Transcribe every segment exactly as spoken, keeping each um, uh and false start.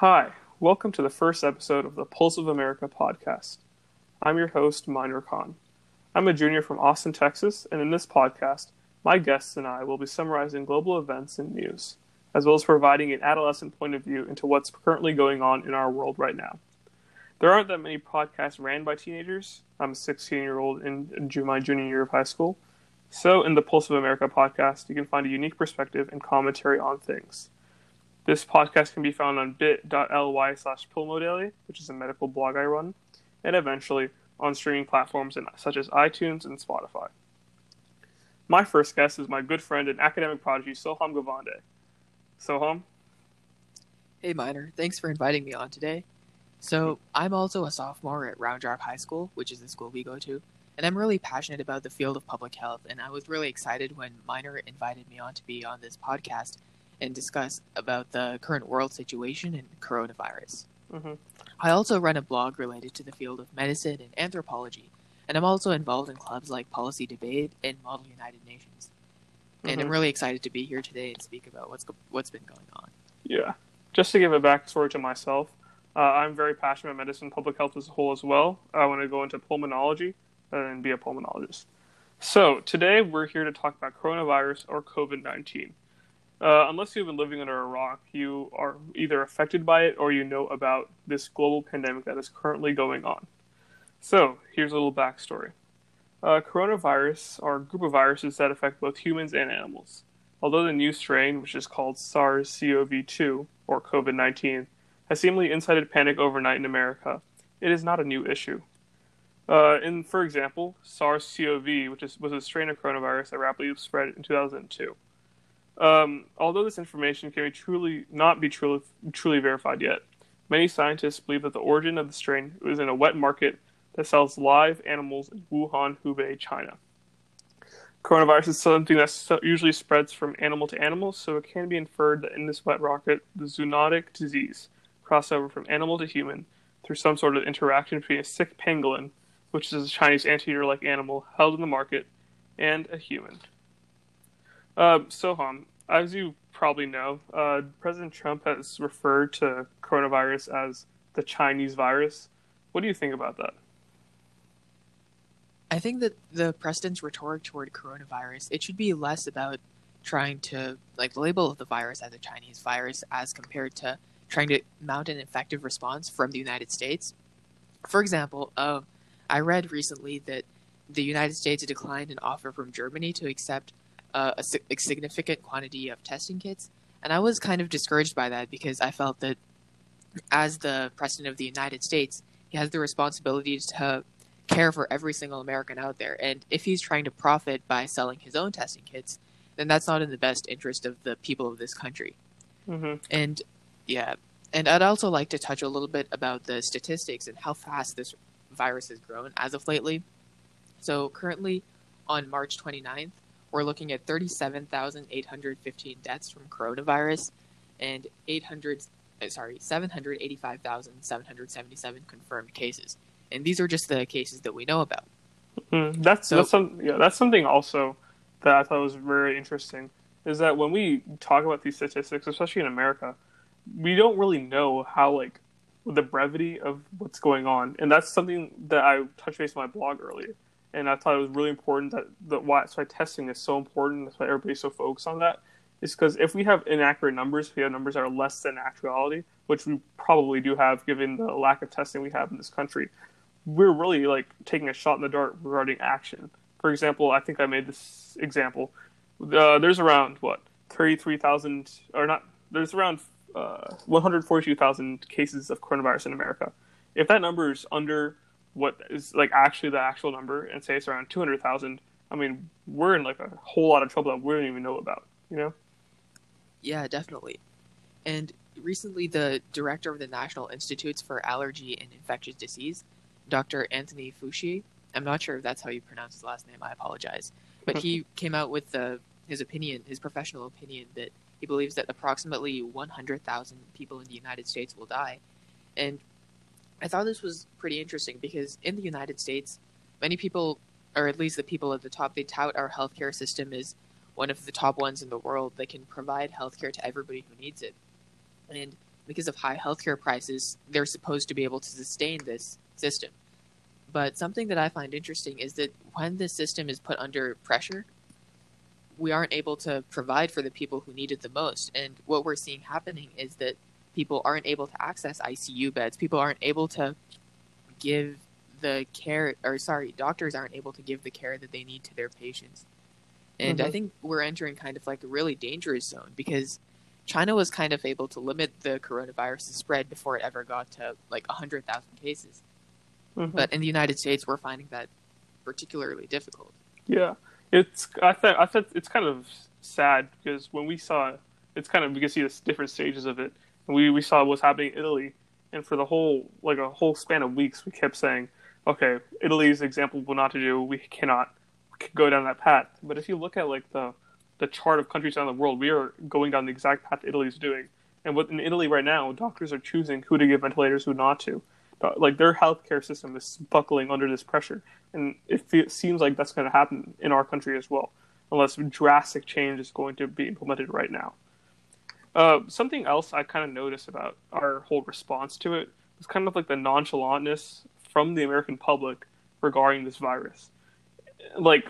Hi, welcome to the first episode of the Pulse of America podcast. I'm your host, Mainur Khan. I'm a junior from Austin, Texas, and in this podcast, my guests and I will be summarizing global events and news, as well as providing an adolescent point of view into what's currently going on in our world right now. There aren't that many podcasts ran by teenagers. I'm a sixteen-year-old in my junior year of high school. So in the Pulse of America podcast, you can find a unique perspective and commentary on things. This podcast can be found on bit.ly slash Pulmo Daily, which is a medical blog I run, and eventually on streaming platforms such as iTunes and Spotify. My first guest is my good friend and academic prodigy, Soham Govande. Soham? Hey, Minor. Thanks for inviting me on today. So, I'm also a sophomore at Round Rock High School, which is the school we go to, and I'm really passionate about the field of public health, and I was really excited when Minor invited me on to be on this podcast and discuss about the current world situation and coronavirus. Mm-hmm. I also run a blog related to the field of medicine and anthropology, and I'm also involved in clubs like Policy Debate and Model United Nations. And mm-hmm. I'm really excited to be here today and speak about what's what's been going on. Yeah. Just to give a backstory to myself, uh, I'm very passionate about medicine, public health as a whole as well. I want to go into pulmonology and be a pulmonologist. So today we're here to talk about coronavirus or COVID nineteen. Uh, unless you've been living under a rock, you are either affected by it or you know about this global pandemic that is currently going on. So, here's a little backstory. Uh, coronavirus are a group of viruses that affect both humans and animals. Although the new strain, which is called SARS-C o V two, or COVID nineteen, has seemingly incited panic overnight in America, it is not a new issue. Uh, in, for example, SARS-C o V, which is, was a strain of coronavirus that rapidly spread in two thousand two. Um, although this information can be truly not be truly, truly verified yet, many scientists believe that the origin of the strain was in a wet market that sells live animals in Wuhan, Hubei, China. Coronavirus is something that usually spreads from animal to animal, so it can be inferred that in this wet market, the zoonotic disease crossed over from animal to human through some sort of interaction between a sick pangolin, which is a Chinese anteater-like animal held in the market, and a human. Uh, Soham, as you probably know, uh, President Trump has referred to coronavirus as the Chinese virus. What do you think about that? I think that the president's rhetoric toward coronavirus, it should be less about trying to like label the virus as a Chinese virus as compared to trying to mount an effective response from the United States. For example, uh, I read recently that the United States declined an offer from Germany to accept Uh, a, a significant quantity of testing kits, and I was kind of discouraged by that because I felt that as the president of the United States, he has the responsibility to care for every single American out there, and if he's trying to profit by selling his own testing kits, then that's not in the best interest of the people of this country. Mm-hmm. And yeah, and I'd also like to touch a little bit about the statistics and how fast this virus has grown as of lately. So currently on March twenty-ninth, we're looking at thirty-seven thousand eight hundred fifteen deaths from coronavirus and eight hundred, sorry, seven hundred eighty-five thousand seven hundred seventy-seven confirmed cases. And these are just the cases that we know about. Mm-hmm. That's so, that's, some, yeah, that's something also that I thought was very interesting, is that when we talk about these statistics, especially in America, we don't really know how, like, the brevity of what's going on. And that's something that I touched base on my blog earlier. And I thought it was really important that, that why, that's why testing is so important. That's why everybody's so focused on that. It's because if we have inaccurate numbers, if we have numbers that are less than actuality, which we probably do have given the lack of testing we have in this country, we're really like taking a shot in the dark regarding action. For example, I think I made this example. Uh, there's around, what, thirty-three thousand, or not, there's around uh, one hundred forty-two thousand cases of coronavirus in America. If that number is under what is like actually the actual number, and say it's around two hundred thousand, I mean, we're in like a whole lot of trouble that we don't even know about, you know? Yeah, definitely. And recently the director of the National Institutes for Allergy and Infectious Disease, Doctor Anthony Fauci, I'm not sure if that's how you pronounce his last name, I apologize, but he came out with uh, his opinion, his professional opinion, that he believes that approximately one hundred thousand people in the United States will die. And I thought this was pretty interesting because in the United States, many people, or at least the people at the top, they tout our healthcare system as one of the top ones in the world that can provide healthcare to everybody who needs it. And because of high healthcare prices, they're supposed to be able to sustain this system. But something that I find interesting is that when this system is put under pressure, we aren't able to provide for the people who need it the most. And what we're seeing happening is that people aren't able to access I C U beds. People aren't able to give the care, or sorry, doctors aren't able to give the care that they need to their patients. And mm-hmm. I think we're entering kind of like a really dangerous zone, because China was kind of able to limit the coronavirus spread before it ever got to like one hundred thousand cases. Mm-hmm. But in the United States, we're finding that particularly difficult. Yeah. It's I thought I thought it's kind of sad, because when we saw it, it's kind of, you can see the different stages of it. And we, we saw what's happening in Italy, and for the whole like a whole span of weeks, we kept saying, okay, Italy's example will not to do. We cannot go down that path. But if you look at like the the chart of countries around the world, we are going down the exact path Italy's doing. And what in Italy right now, doctors are choosing who to give ventilators, who not to. Like, their healthcare system is buckling under this pressure, and it, fe- it seems like that's going to happen in our country as well, unless drastic change is going to be implemented right now. Uh, something else I kind of noticed about our whole response to it was kind of like the nonchalantness from the American public regarding this virus. Like,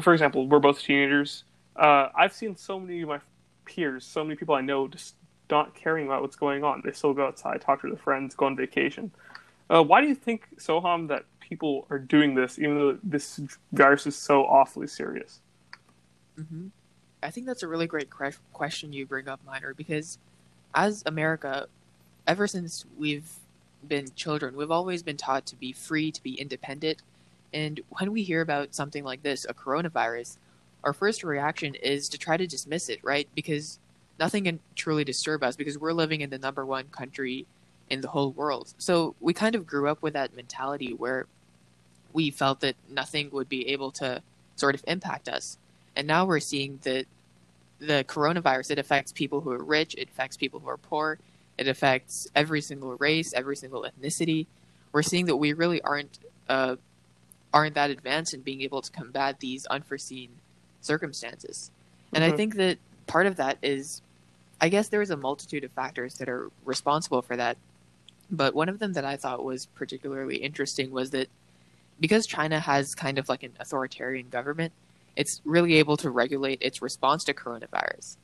for example, we're both teenagers. Uh, I've seen so many of my peers, so many people I know, just not caring about what's going on. They still go outside, talk to their friends, go on vacation. Uh, why do you think, Soham, that people are doing this, even though this virus is so awfully serious? Mm-hmm. I think that's a really great cre- question you bring up, Minor, because as America, ever since we've been children, we've always been taught to be free, to be independent. And when we hear about something like this, a coronavirus, our first reaction is to try to dismiss it, right? Because nothing can truly disturb us, because we're living in the number one country in the whole world. So we kind of grew up with that mentality where we felt that nothing would be able to sort of impact us. And now we're seeing that the coronavirus, it affects people who are rich, it affects people who are poor, it affects every single race, every single ethnicity. We're seeing that we really aren't uh, aren't that advanced in being able to combat these unforeseen circumstances. And mm-hmm. I think that part of that is, I guess there is a multitude of factors that are responsible for that. But one of them that I thought was particularly interesting was that because China has kind of like an authoritarian government, it's really able to regulate its response to coronavirus.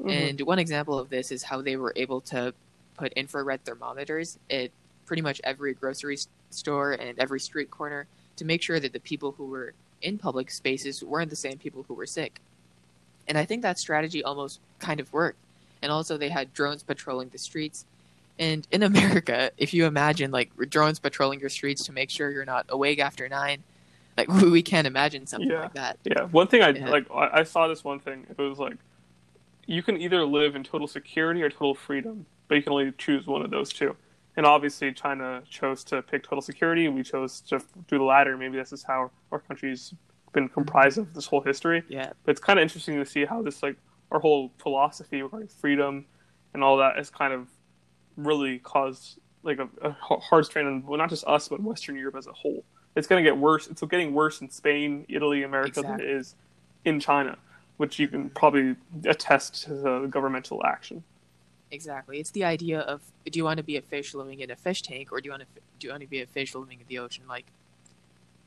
Mm-hmm. And one example of this is how they were able to put infrared thermometers at pretty much every grocery store and every street corner to make sure that the people who were in public spaces weren't the same people who were sick. And I think that strategy almost kind of worked. And also they had drones patrolling the streets. And in America, if you imagine like drones patrolling your streets to make sure you're not awake after nine, like we can't imagine something yeah. like that. Yeah. One thing I yeah. like, I saw this one thing. It was like, you can either live in total security or total freedom, but you can only choose one of those two. And obviously China chose to pick total security. We chose to do the latter. Maybe this is how our country's been comprised of this whole history. Yeah. But it's kind of interesting to see how this like, our whole philosophy regarding freedom and all that has kind of really caused like a, a hard strain on, well, not just us, but Western Europe as a whole. It's going to get worse. It's getting worse in Spain, Italy, America exactly. than it is in China, which you can probably attest to the governmental action. Exactly. It's the idea of, do you want to be a fish living in a fish tank, or do you want to do you want to be a fish living in the ocean? Like,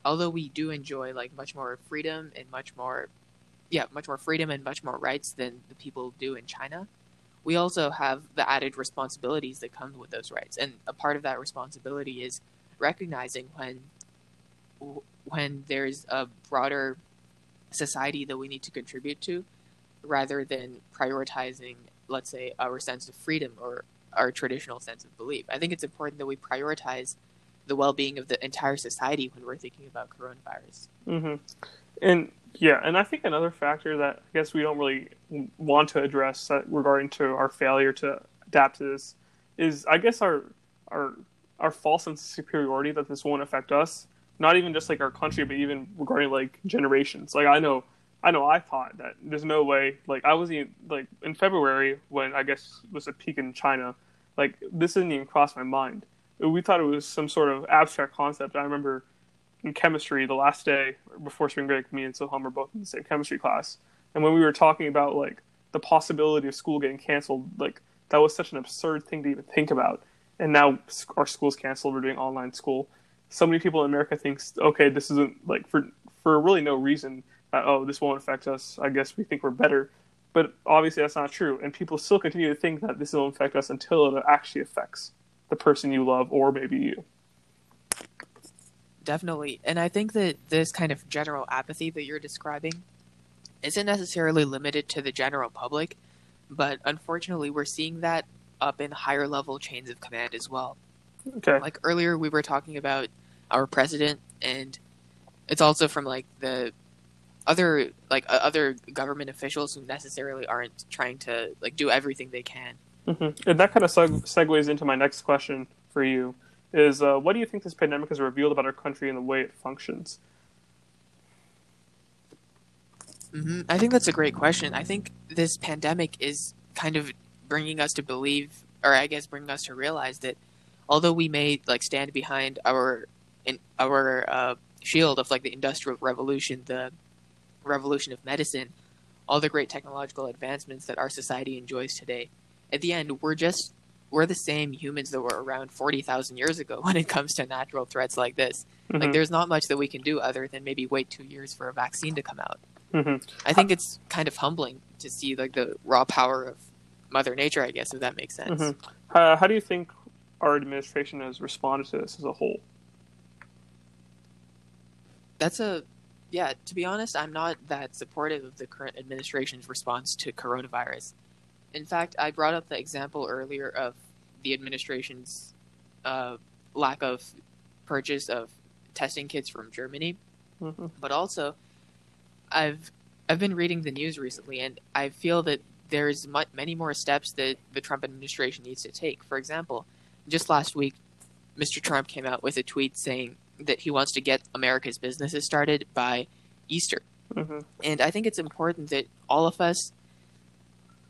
although we do enjoy like much more freedom and much more Yeah, much more freedom and much more rights than the people do in China, we also have the added responsibilities that come with those rights. And a part of that responsibility is recognizing when when there's a broader society that we need to contribute to, rather than prioritizing, let's say, our sense of freedom or our traditional sense of belief. I think it's important that we prioritize the well-being of the entire society when we're thinking about coronavirus. Mm-hmm. And yeah, and I think another factor that I guess we don't really want to address that regarding to our failure to adapt to this is, I guess, our our our false sense of superiority that this won't affect us. Not even just like our country, but even regarding like generations. Like I know, I know, I thought that there's no way. Like I was even, like in February when I guess was a peak in China. Like this didn't even cross my mind. We thought it was some sort of abstract concept. I remember. In chemistry, the last day before spring break, me and Soham were both in the same chemistry class. And when we were talking about like the possibility of school getting canceled, like That was such an absurd thing to even think about. And now our school's canceled. We're doing online school. So many people in America think, okay, this isn't like for for really no reason. Uh, oh, this won't affect us. I guess we think we're better. But obviously that's not true. And people still continue to think that this will affect us until it actually affects the person you love or maybe you. Definitely. And I think that this kind of general apathy that you're describing isn't necessarily limited to the general public. But unfortunately, we're seeing that up in higher level chains of command as well. Okay. Like earlier, we were talking about our president, and it's also from like the other like uh, other government officials who necessarily aren't trying to like do everything they can. Mm-hmm. And that kind of seg- segues into my next question for you: is uh, what do you think this pandemic has revealed about our country and the way it functions? Mm-hmm. I think that's a great question. I think this pandemic is kind of bringing us to believe, or I guess bringing us to realize that although we may like stand behind our in our uh, shield of like the Industrial Revolution, the revolution of medicine, all the great technological advancements that our society enjoys today, at the end, we're just we're the same humans that were around forty thousand years ago when it comes to natural threats like this. Mm-hmm. Like, there's not much that we can do other than maybe wait two years for a vaccine to come out. Mm-hmm. I think it's kind of humbling to see like the raw power of Mother Nature, I guess, if that makes sense. Mm-hmm. Uh, how do you think our administration has responded to this as a whole? That's a Yeah, to be honest, I'm not that supportive of the current administration's response to coronavirus. In fact, I brought up the example earlier of the administration's uh, lack of purchase of testing kits from Germany. Mm-hmm. But also, I've I've been reading the news recently, and I feel that there's mu- many more steps that the Trump administration needs to take. For example, just last week, Mister Trump came out with a tweet saying that he wants to get America's businesses started by Easter. Mm-hmm. And I think it's important that all of us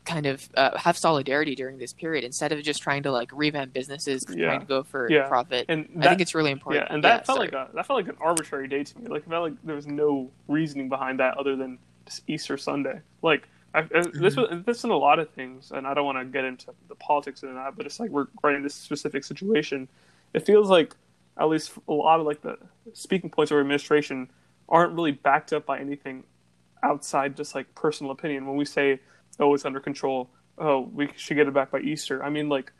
kind of uh, have solidarity during this period instead of just trying to like revamp businesses, yeah. trying to go for yeah. profit. And that, I think it's really important. Yeah, and that yeah, felt sorry. like a, that felt like an arbitrary day to me. Like, it felt like there was no reasoning behind that other than just Easter Sunday. Like I, I, mm-hmm. this was this in a lot of things, and I don't want to get into the politics of that, but it's like we're right in this specific situation. It feels like at least a lot of like the speaking points of our administration aren't really backed up by anything outside just like personal opinion. When we say, oh, it's under control, oh, we should get it back by Easter, I mean, like,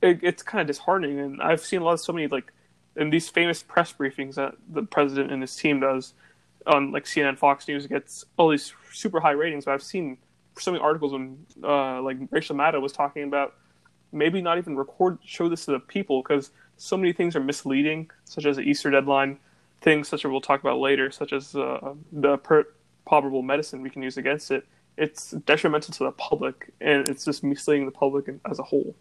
it, it's kind of disheartening. And I've seen a lot of so many, like, in these famous press briefings that the president and his team does on like C N N, Fox News, gets all these super high ratings. But I've seen so many articles when uh, like Rachel Maddow was talking about maybe not even record, show this to the people, because so many things are misleading, such as the Easter deadline, things such as we'll talk about later, such as uh, the per- probable medicine we can use against it. It's detrimental to the public, and it's just misleading the public as a whole.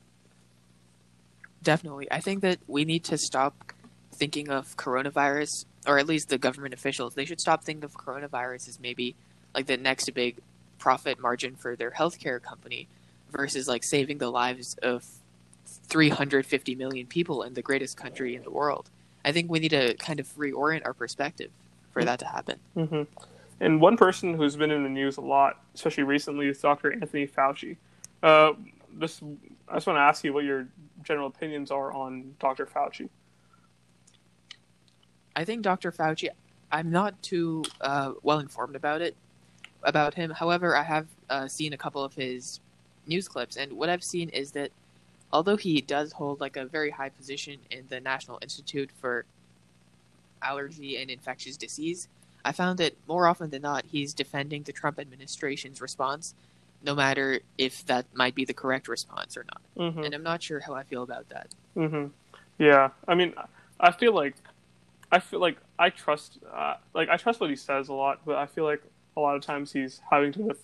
Definitely. I think that we need to stop thinking of coronavirus, or at least the government officials, they should stop thinking of coronavirus as maybe like the next big profit margin for their healthcare company versus like saving the lives of three hundred fifty million people in the greatest country in the world. I think we need to kind of reorient our perspective for that to happen. Mm-hmm. And one person who's been in the news a lot, especially recently, is Doctor Anthony Fauci. Uh, this, I just want to ask you what your general opinions are on Doctor Fauci. I think Doctor Fauci, I'm not too uh, well informed about it, about him. However, I have uh, seen a couple of his news clips, and what I've seen is that although he does hold like a very high position in the National Institute for Allergy and Infectious Disease, I found that more often than not, he's defending the Trump administration's response, no matter if that might be the correct response or not. Mm-hmm. And I'm not sure how I feel about that. Mm-hmm. Yeah, I mean, I feel like I feel like I trust uh, like I trust what he says a lot, but I feel like a lot of times he's having to def-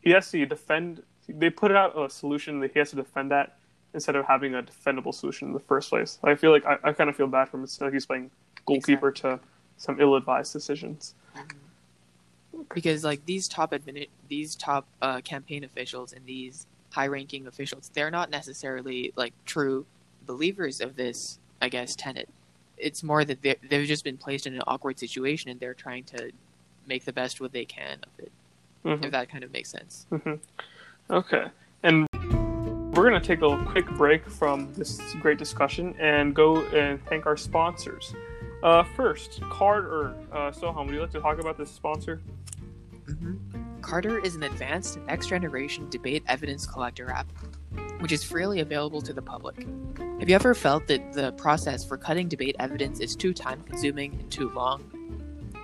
he has to defend. They put out a solution that he has to defend that, instead of having a defendable solution in the first place. I feel like I, I kind of feel bad for him. It's like he's playing goalkeeper exactly. to some ill-advised decisions. Mm-hmm. Because like these top admin, these top uh, campaign officials and these high-ranking officials, they're not necessarily like true believers of this, I guess, tenet. It's more that they've just been placed in an awkward situation and they're trying to make the best what they can of it. Mm-hmm. If that kind of makes sense. Mm-hmm. Okay. And we're going to take a quick break from this great discussion and go and thank our sponsors. Uh, first, Cardr. Uh, Soham, would you like to talk about this sponsor? Mm-hmm. Cardr is an advanced and next-generation debate evidence collector app, which is freely available to the public. Have you ever felt that the process for cutting debate evidence is too time-consuming and too long?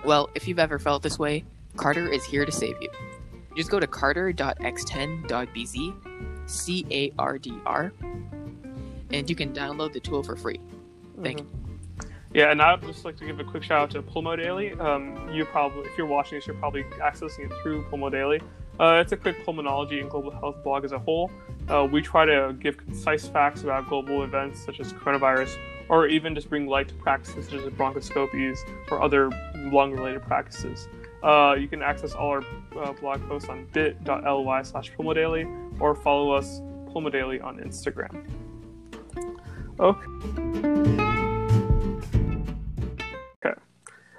Well, if you've ever felt this way, Cardr is here to save you. Just go to cardr dot x ten dot b z, C A R D R, and you can download the tool for free. Thank mm-hmm. you. Yeah, and I'd just like to give a quick shout out to Pulmo Daily. Um, you probably, if you're watching this, you're probably accessing it through Pulmo Daily. Uh, it's a quick pulmonology and global health blog as a whole. Uh, we try to give concise facts about global events such as coronavirus, or even just bring light to practices such as bronchoscopies or other lung-related practices. Uh, you can access all our uh, blog posts on bit dot l y slash pulmodaily or follow us, pulmodaily, on Instagram. Okay.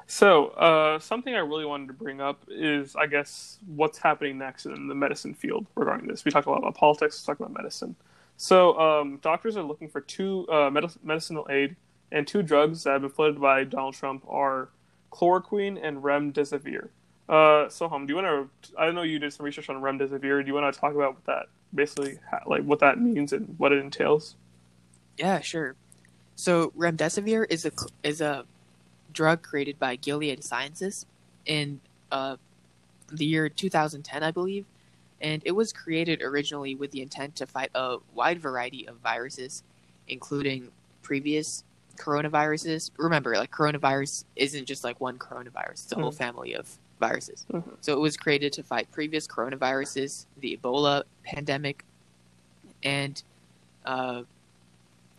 So, uh, something I really wanted to bring up is, I guess, what's happening next in the medicine field regarding this. We talked a lot about politics, we talked about medicine. So, um, doctors are looking for two uh, medic- medicinal aid, and two drugs that have been floated by Donald Trump are chloroquine and remdesivir. Uh, Soham, do you want to, I know you did some research on remdesivir, do you want to talk about what that, basically, like, what that means and what it entails? Yeah, sure. So, remdesivir is a, is a, drug created by Gilead Sciences in uh, the year two thousand ten, I believe, and it was created originally with the intent to fight a wide variety of viruses, including previous coronaviruses. Remember, like, coronavirus isn't just like one coronavirus, it's a mm-hmm. whole family of viruses. Mm-hmm. So it was created to fight previous coronaviruses, the Ebola pandemic, and uh,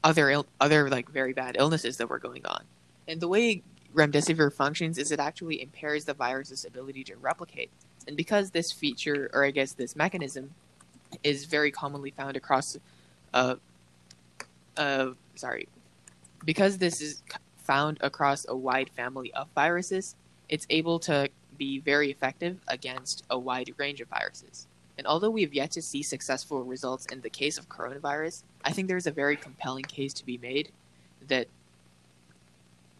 other, il- other like very bad illnesses that were going on. And the way remdesivir functions is it actually impairs the virus's ability to replicate. And because this feature, or I guess this mechanism, is very commonly found across, uh, uh, sorry, because this is found across a wide family of viruses, it's able to be very effective against a wide range of viruses. And although we have yet to see successful results in the case of coronavirus, I think there's a very compelling case to be made that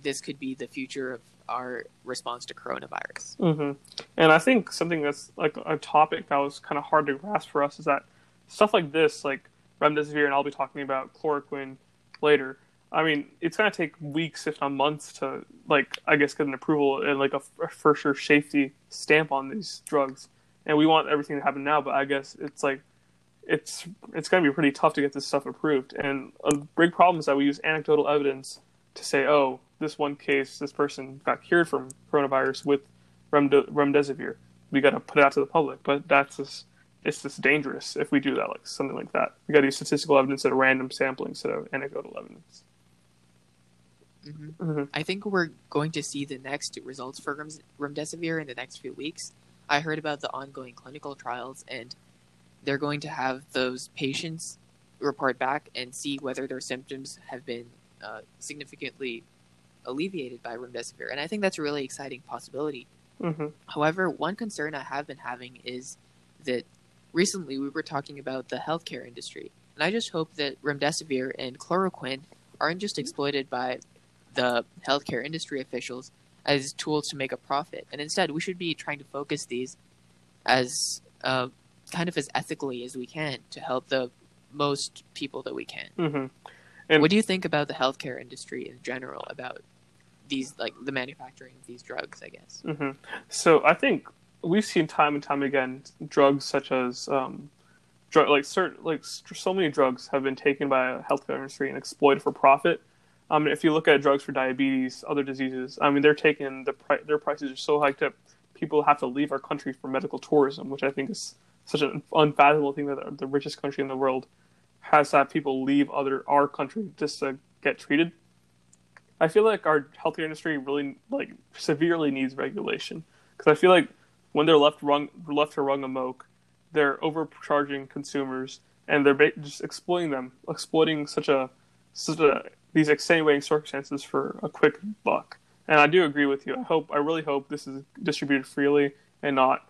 this could be the future of our response to coronavirus. Mm-hmm. And I think something that's like a topic that was kind of hard to grasp for us is that stuff like this, like remdesivir, and I'll be talking about chloroquine later. I mean, it's going to take weeks, if not months, to like, I guess, get an approval and like a, a for sure safety stamp on these drugs. And we want everything to happen now, but I guess it's like, it's, it's going to be pretty tough to get this stuff approved. And a big problem is that we use anecdotal evidence to say, oh, this one case, this person got cured from coronavirus with remd- remdesivir. We got to put it out to the public, but that's just, it's just dangerous if we do that, like something like that. We got to use statistical evidence at a random sampling instead of anecdotal evidence. Mm-hmm. Mm-hmm. I think we're going to see the next results for rem- remdesivir in the next few weeks. I heard about the ongoing clinical trials, and they're going to have those patients report back and see whether their symptoms have been uh, significantly alleviated by remdesivir, and I think that's a really exciting possibility. Mm-hmm. However, one concern I have been having is that recently we were talking about the healthcare industry, and I just hope that remdesivir and chloroquine aren't just exploited by the healthcare industry officials as tools to make a profit, and instead we should be trying to focus these as uh, kind of as ethically as we can to help the most people that we can. Mm-hmm. And what do you think about the healthcare industry in general, about these, like, the manufacturing of these drugs, I guess? Mm-hmm. So I think we've seen time and time again drugs such as um, drug like certain like so many drugs have been taken by the healthcare industry and exploited for profit. Um, if you look at drugs for diabetes, other diseases, I mean, they're taken the pri- their prices are so hiked up, people have to leave our country for medical tourism, which I think is such an unfathomable thing that the richest country in the world has, to have people leave other our country just to get treated. I feel like our healthcare industry really like severely needs regulation, because I feel like when they're left rung left to rung amok, they're overcharging consumers and they're ba- just exploiting them, exploiting such a such a these extenuating circumstances for a quick buck. And I do agree with you. I hope I really hope this is distributed freely and not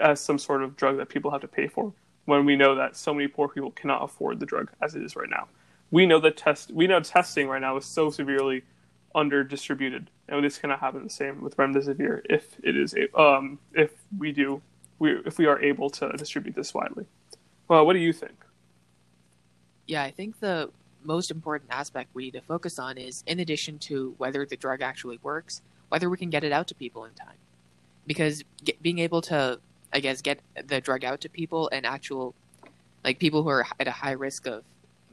as some sort of drug that people have to pay for. when we know that so many poor people cannot afford the drug as it is right now. We know that test we know testing right now is so severely under distributed, and this cannot happen the same with remdesivir if it is um if we do we if we are able to distribute this widely. Well, what do you think? Yeah, I think the most important aspect we need to focus on is, in addition to whether the drug actually works, whether we can get it out to people in time. Because get, being able to, I guess, get the drug out to people and actual, like, people who are at a high risk of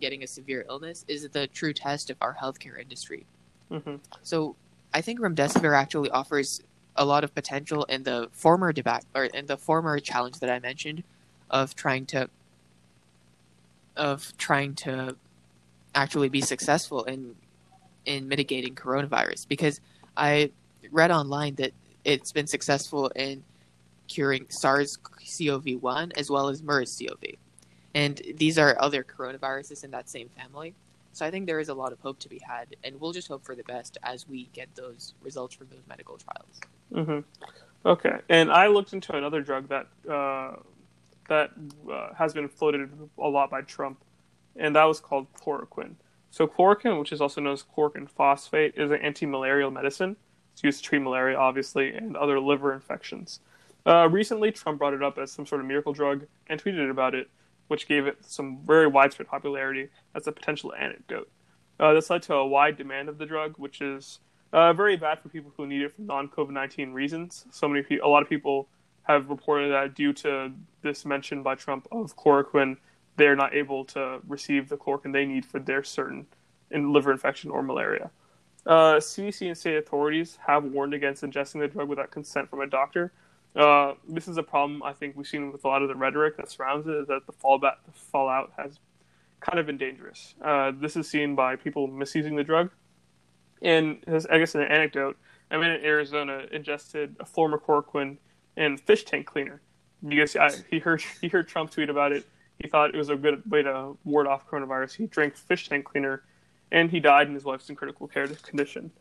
getting a severe illness is the true test of our healthcare industry. Mm-hmm. So I think remdesivir actually offers a lot of potential in the former debate or in the former challenge that I mentioned of trying to of trying to actually be successful in in mitigating coronavirus, because I read online that it's been successful in curing SARS-C o V one as well as MERS-C o V. And these are other coronaviruses in that same family. So I think there is a lot of hope to be had, and we'll just hope for the best as we get those results from those medical trials. Mm-hmm. Okay. And I looked into another drug that uh, that uh, has been floated a lot by Trump, and that was called chloroquine. So chloroquine, which is also known as chloroquine phosphate, is an anti-malarial medicine. It's used to treat malaria, obviously, and other liver infections. Uh, recently, Trump brought it up as some sort of miracle drug and tweeted about it, which gave it some very widespread popularity as a potential antidote. Uh, this led to a wide demand of the drug, which is uh, very bad for people who need it for non-COVID nineteen reasons. So many, pe- a lot of people have reported that due to this mention by Trump of chloroquine, they're not able to receive the chloroquine they need for their certain in- liver infection or malaria. Uh, C D C and state authorities have warned against ingesting the drug without consent from a doctor. Uh, this is a problem I think we've seen with a lot of the rhetoric that surrounds it, is that the fallback, the fallout has kind of been dangerous. Uh, this is seen by people misusing the drug. And I guess an anecdote, a man in Arizona ingested a former chloroquine in fish tank cleaner because I, he heard he heard Trump tweet about it. He thought it was a good way to ward off coronavirus. He drank fish tank cleaner, and he died, and his wife's in critical care condition.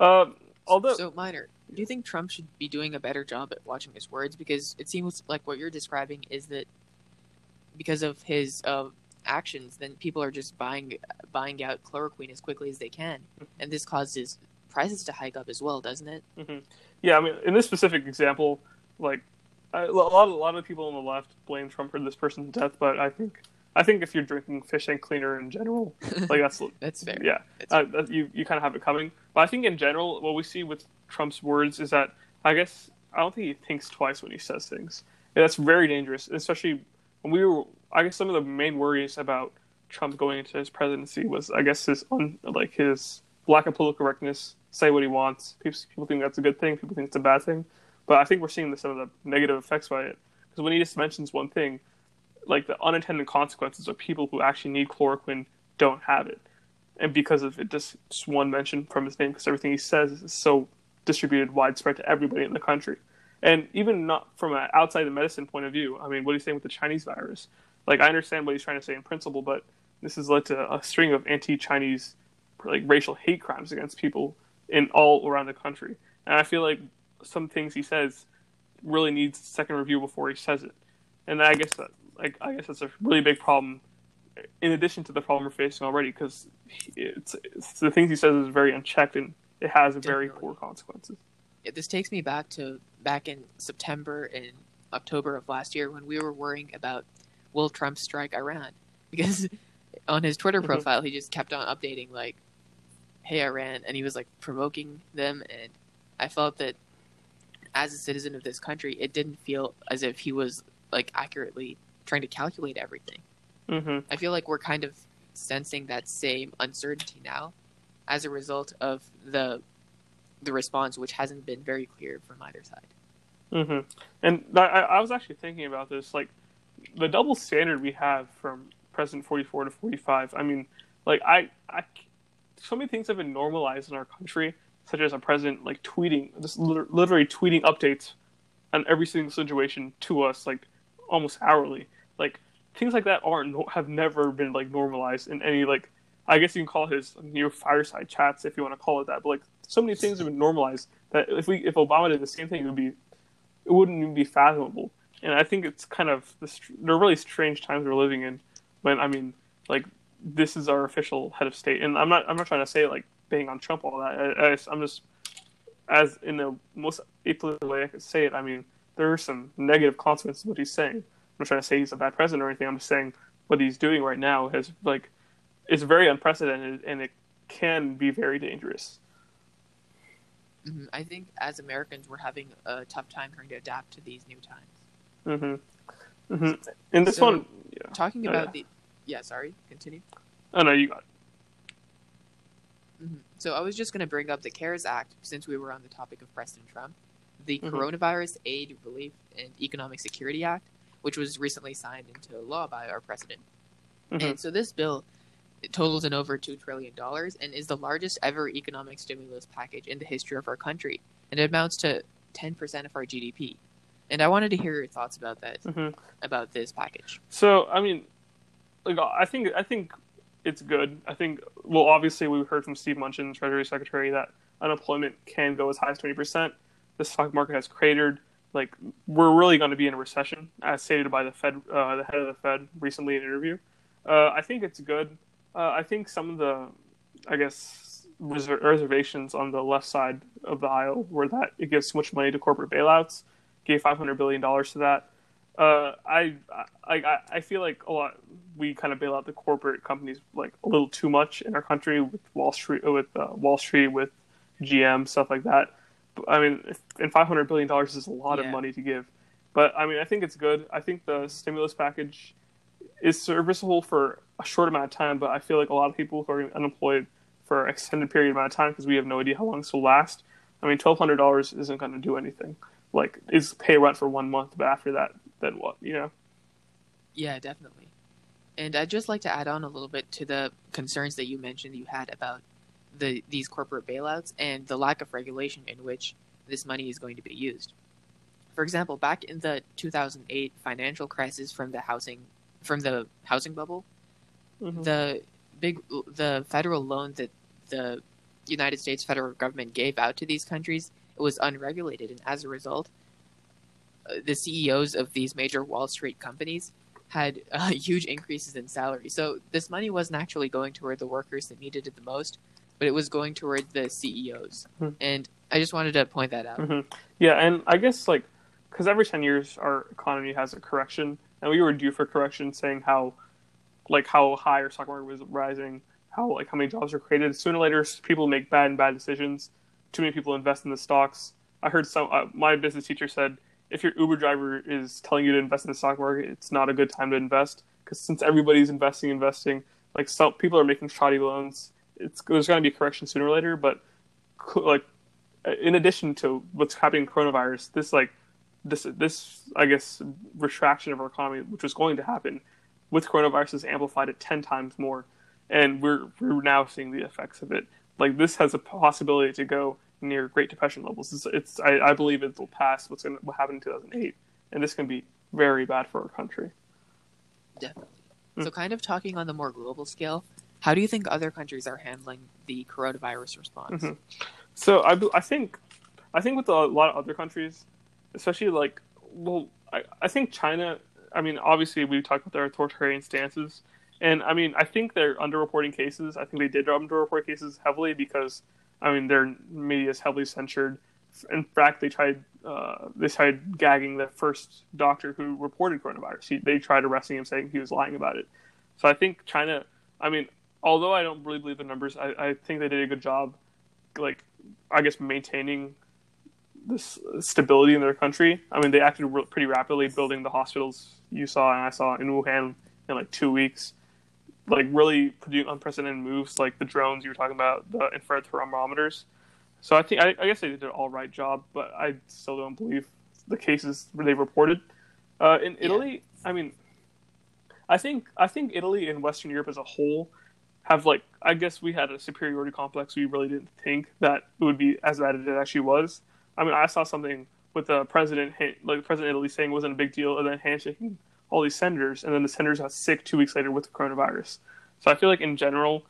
Uh, although, so, Minor, do you think Trump should be doing a better job at watching his words? Because it seems like what you're describing is that because of his uh, actions, then people are just buying buying out chloroquine as quickly as they can, and this causes prices to hike up as well, doesn't it? Mm-hmm. Yeah, I mean, in this specific example, like, I, a lot, a lot of people on the left blame Trump for this person's death, but I think, I think if you're drinking fish tank cleaner in general, like that's that's fair. Yeah, that's uh, fair. you you kind of have it coming. But I think in general, what we see with Trump's words is that I guess I don't think he thinks twice when he says things. And that's very dangerous, especially when we were. I guess some of the main worries about Trump going into his presidency was, I guess, his un, like his lack of political correctness. Say what he wants. People, people think that's a good thing. People think it's a bad thing. But I think we're seeing some of the negative effects by it. Because when he just mentions one thing, like the unintended consequences of people who actually need chloroquine don't have it. And because of it, just, just one mention from his name, because everything he says is so distributed widespread to everybody in the country. And even not from an outside the medicine point of view, I mean, what he's saying with the Chinese virus. Like, I understand what he's trying to say in principle, but this has led to a string of anti-Chinese, like, racial hate crimes against people in all around the country. And I feel like some things he says really needs second review before he says it, and I guess that, like, I guess that's a really big problem. In addition to the problem we're facing already, because it's, it's the things he says is very unchecked, and it has Definitely. very poor consequences. Yeah, this takes me back to back in September and October of last year when we were worrying about, will Trump strike Iran? Because on his Twitter profile, mm-hmm. he just kept on updating like, "Hey Iran," and he was like provoking them, and I felt that, as a citizen of this country, it didn't feel as if he was like accurately trying to calculate everything. Mm-hmm. I feel like we're kind of sensing that same uncertainty now as a result of the the response, which hasn't been very clear from either side. Mm-hmm. And I, I was actually thinking about this, like the double standard we have from President forty-four to forty-five. I mean, like I, I so many things have been normalized in our country, such as a president like tweeting, just literally tweeting updates on every single situation to us, like almost hourly. Like things like that aren't have never been like normalized in any, like, I guess you can call his near fireside chats if you want to call it that. But like so many things have been normalized that if we if Obama did the same thing, it would be it wouldn't even be fathomable. And I think it's kind of this, they're really strange times we're living in. When I mean, like, this is our official head of state, and I'm not I'm not trying to say like bang on Trump all that. I, I, I'm just as in the most apolitical way I could say it. I mean, there are some negative consequences of what he's saying. I'm not trying to say he's a bad president or anything. I'm just saying what he's doing right now is like is very unprecedented, and it can be very dangerous. Mm-hmm. I think as Americans, we're having a tough time trying to adapt to these new times. Mm-hmm. Mm-hmm. And this so, one, yeah. talking about oh, yeah. the, yeah, sorry, continue. Oh no, you got it. Mm-hmm. So I was just going to bring up the CARES Act since we were on the topic of President Trump, the mm-hmm. Coronavirus Aid, Relief, and Economic Security Act, which was recently signed into law by our president. Mm-hmm. And so this bill it totals in over two trillion dollars and is the largest ever economic stimulus package in the history of our country. And it amounts to ten percent of our G D P. And I wanted to hear your thoughts about that, mm-hmm. about this package. So, I mean, like, I think I think it's good. I think, well, obviously we heard from Steve Mnuchin, Treasury Secretary, that unemployment can go as high as twenty percent. The stock market has cratered. Like, we're really going to be in a recession, as stated by the Fed, uh, the head of the Fed recently in an interview. Uh, I think it's good. Uh, I think some of the, I guess, reser- reservations on the left side of the aisle were that it gives too much money to corporate bailouts, gave five hundred billion dollars to that. Uh, I, I I feel like a lot, we kind of bail out the corporate companies like a little too much in our country with Wall Street, with uh, Wall Street, with G M, stuff like that. I mean, and five hundred billion dollars is a lot yeah. of money to give. But I mean, I think it's good. I think the stimulus package is serviceable for a short amount of time, but I feel like a lot of people who are unemployed for an extended period amount of time because we have no idea how long this will last. I mean, twelve hundred dollars isn't going to do anything. Like, it's pay rent for one month, but after that, then what, you know? Yeah, definitely. And I'd just like to add on a little bit to the concerns that you mentioned you had about the these corporate bailouts and the lack of regulation in which this money is going to be used. For example, back in the two thousand eight financial crisis from the housing from the housing bubble, mm-hmm. the big the federal loan that the United States federal government gave out to these countries, it was unregulated, and as a result, uh, the C E Os of these major Wall Street companies had uh, huge increases in salary. So this money wasn't actually going toward the workers that needed it the most, but it was going toward the C E Os, mm-hmm. and I just wanted to point that out. Mm-hmm. Yeah, and I guess like because every ten years our economy has a correction. And we were due for correction, saying how, like how high our stock market was rising, how like how many jobs were created. Sooner or later, people make bad and bad decisions. Too many people invest in the stocks. I heard some. Uh, my business teacher said, if your Uber driver is telling you to invest in the stock market, it's not a good time to invest because since everybody's investing, investing, like some people are making shoddy loans. It's there's going to be a correction sooner or later. But like, in addition to what's happening in coronavirus, this like. This, this I guess, retraction of our economy, which was going to happen with coronavirus, is amplified at ten times more. And we're we're now seeing the effects of it. Like, this has a possibility to go near Great Depression levels. It's, it's I, I believe it will pass what's gonna, what happened in two thousand eight. And this can be very bad for our country. Definitely. Mm. So kind of talking on the more global scale, how do you think other countries are handling the coronavirus response? Mm-hmm. So I, I, think, I think with a lot of other countries, especially, like, well, I, I think China, I mean, obviously, we've talked about their authoritarian stances. And, I mean, I think they're underreporting cases. I think they did underreport cases heavily because, I mean, their media is heavily censored. In fact, they tried uh, they tried gagging the first doctor who reported coronavirus. He, they tried arresting him, saying he was lying about it. So I think China, I mean, although I don't really believe the numbers, I, I think they did a good job, like, I guess, maintaining this stability in their country. I mean, they acted re- pretty rapidly, building the hospitals you saw and I saw in Wuhan in like two weeks. Like, really unprecedented moves, like the drones you were talking about, the infrared thermometers. So I think I, I guess they did an all right job, but I still don't believe the cases they reported. Uh, in Italy, yeah. I mean, I think I think Italy and Western Europe as a whole have like I guess we had a superiority complex. We really didn't think that it would be as bad as it actually was. I mean, I saw something with the president, like the president of Italy, saying it wasn't a big deal, and then handshaking all these senators, and then the senators got sick two weeks later with the coronavirus. So I feel like in general,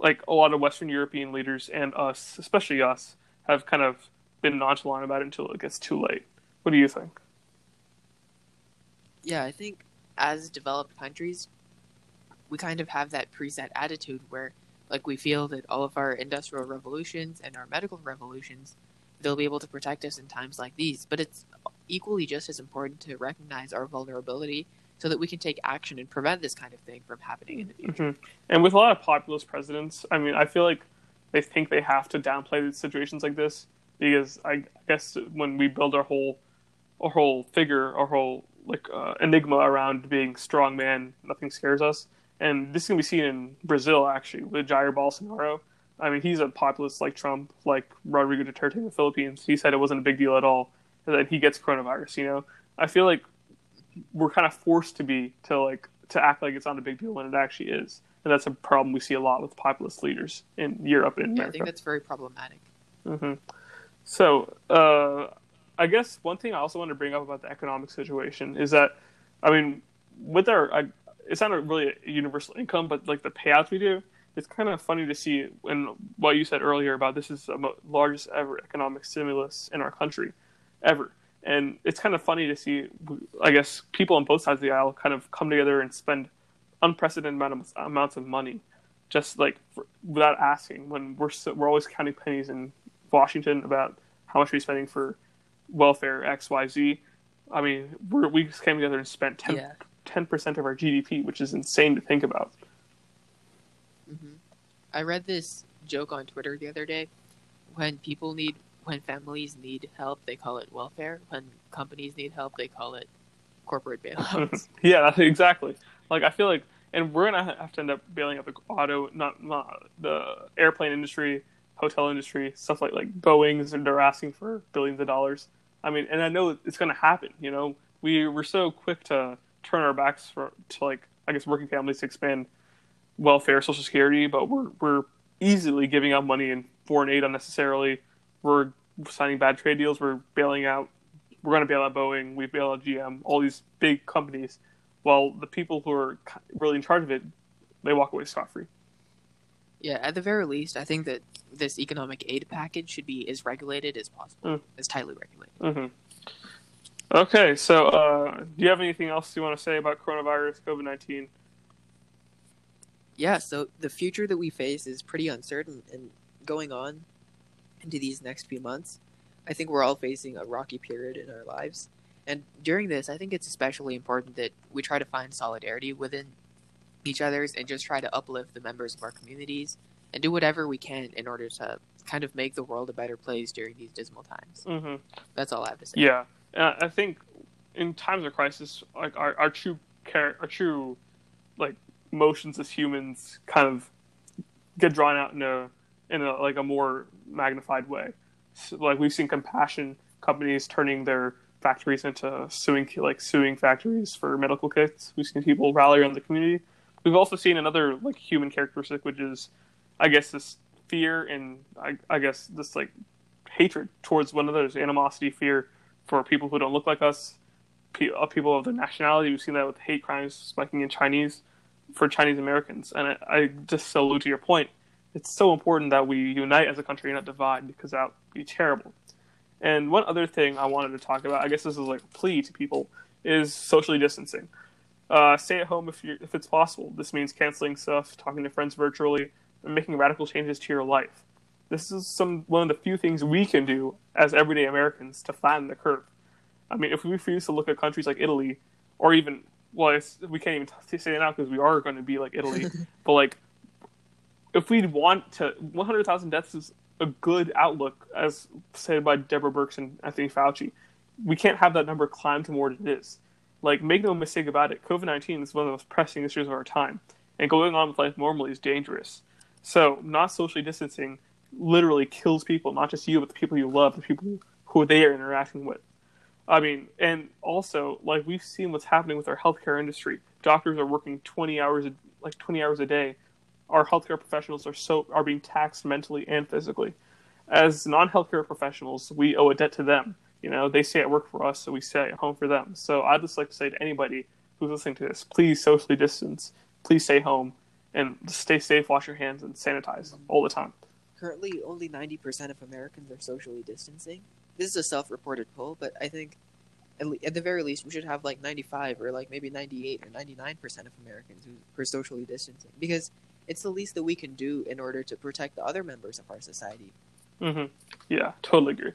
like a lot of Western European leaders and us, especially us, have kind of been nonchalant about it until it gets too late. What do you think? yeah, I think as developed countries, we kind of have that preset attitude where, like, we feel that all of our industrial revolutions and our medical revolutions, they'll be able to protect us in times like these. But it's equally just as important to recognize our vulnerability so that we can take action and prevent this kind of thing from happening in the future. Mm-hmm. And with a lot of populist presidents, I mean, I feel like they think they have to downplay situations like this because I guess when we build our whole our whole figure, our whole like uh, enigma around being strong man, nothing scares us. And this can be seen in Brazil, actually, with Jair Bolsonaro. I mean, he's a populist like Trump, like Rodrigo Duterte in the Philippines. He said it wasn't a big deal at all, and then he gets coronavirus, you know? I feel like we're kind of forced to be, to like to act like it's not a big deal when it actually is. And that's a problem we see a lot with populist leaders in Europe and yeah, America. I think that's very problematic. Mm-hmm. So, uh, I guess one thing I also want to bring up about the economic situation is that, I mean, with our... I, it's not a really a universal income, but like the payouts we do, it's kind of funny to see. And what you said earlier about this is the largest ever economic stimulus in our country ever. And it's kind of funny to see, I guess, people on both sides of the aisle kind of come together and spend unprecedented amount of, amounts of money, just like for, without asking, when we're, so, we're always counting pennies in Washington about how much we're spending for welfare, X, Y, Z. I mean, we're, we just came together and spent ten yeah. ten percent of our G D P, which is insane to think about. Mm-hmm. I read this joke on Twitter the other day. When people need, when families need help, they call it welfare. When companies need help, they call it corporate bailouts. Yeah, exactly. Like, I feel like, and we're going to have to end up bailing out the auto, not, not the airplane industry, hotel industry, stuff like, like Boeing's, and they're asking for billions of dollars. I mean, and I know it's going to happen, you know. We, we're so quick to turn our backs for, to like I guess working families to expand welfare, social security, but we're we're easily giving out money in foreign aid unnecessarily. We're signing bad trade deals. We're bailing out. We're going to bail out Boeing. We bail out G M. All these big companies. While the people who are really in charge of it, they walk away scot free. Yeah, at the very least, I think that this economic aid package should be as regulated as possible, mm. as tightly regulated. Mm-hmm. Okay, so uh, do you have anything else you want to say about coronavirus, COVID nineteen? Yeah, so the future that we face is pretty uncertain, and going on into these next few months, I think we're all facing a rocky period in our lives. And during this, I think it's especially important that we try to find solidarity within each other's and just try to uplift the members of our communities and do whatever we can in order to kind of make the world a better place during these dismal times. Mm-hmm. That's all I have to say. Yeah. Uh, I think in times of crisis, like our, our true care, our true like motions as humans kind of get drawn out in a in a like a more magnified way. So, like we've seen compassion companies turning their factories into suing like suing factories for medical kits. We've seen people rally around the community. We've also seen another like human characteristic, which is I guess this fear and I, I guess this like hatred towards one another, animosity, fear. For people who don't look like us, people of their nationality. We've seen that with hate crimes spiking in Chinese, for Chinese Americans. And I, I just salute to your point. It's so important that we unite as a country and not divide, because that would be terrible. And one other thing I wanted to talk about, I guess this is like a plea to people, is socially distancing. Uh, stay at home if you if it's possible. This means canceling stuff, talking to friends virtually, and making radical changes to your life. This is some one of the few things we can do as everyday Americans to flatten the curve. I mean, if we refuse to look at countries like Italy, or even, well, it's, we can't even t- say it now because we are going to be like Italy, but like, if we want to, one hundred thousand deaths is a good outlook, as said by Deborah Birx and Anthony Fauci. We can't have that number climb to more than it is. Like, make no mistake about it, COVID nineteen is one of the most pressing issues of our time, and going on with life normally is dangerous. So, not socially distancing literally kills people, not just you, but the people you love, the people who they are interacting with. I mean, and also, like, we've seen what's happening with our healthcare industry. Doctors are working twenty hours, like twenty hours a day. Our healthcare professionals are so are being taxed mentally and physically. As non-healthcare professionals, we owe a debt to them. You know, they stay at work for us, so we stay at home for them. So I'd just like to say to anybody who's listening to this, please socially distance, please stay home, and stay safe, wash your hands, and sanitize all the time. Currently, only ninety percent of Americans are socially distancing. This is a self-reported poll, but I think at, le- at the very least, we should have like ninety-five or like maybe ninety-eight or ninety-nine percent of Americans who are socially distancing, because it's the least that we can do in order to protect the other members of our society. Mm-hmm. Yeah, totally agree.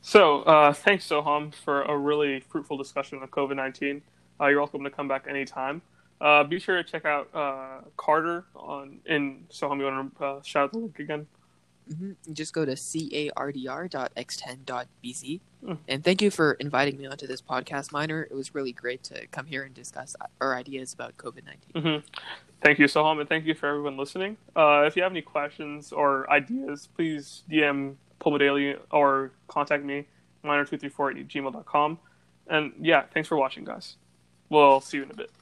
So uh, thanks, Soham, for a really fruitful discussion of COVID nineteen. Uh, you're welcome to come back anytime. Uh, be sure to check out uh, Cardr on. And Soham, you want to uh, shout out the link again? Mm-hmm. Just go to cardr dot x ten dot b z. Mm. And thank you for inviting me onto this podcast, Minor. It was really great to come here and discuss our ideas about COVID nineteen. Mm-hmm. Thank you, Soham, and thank you for everyone listening. Uh, if you have any questions or ideas, please D M Pulmo Daily or contact me, minor two three four at gmail dot com. And yeah, thanks for watching, guys. We'll see you in a bit.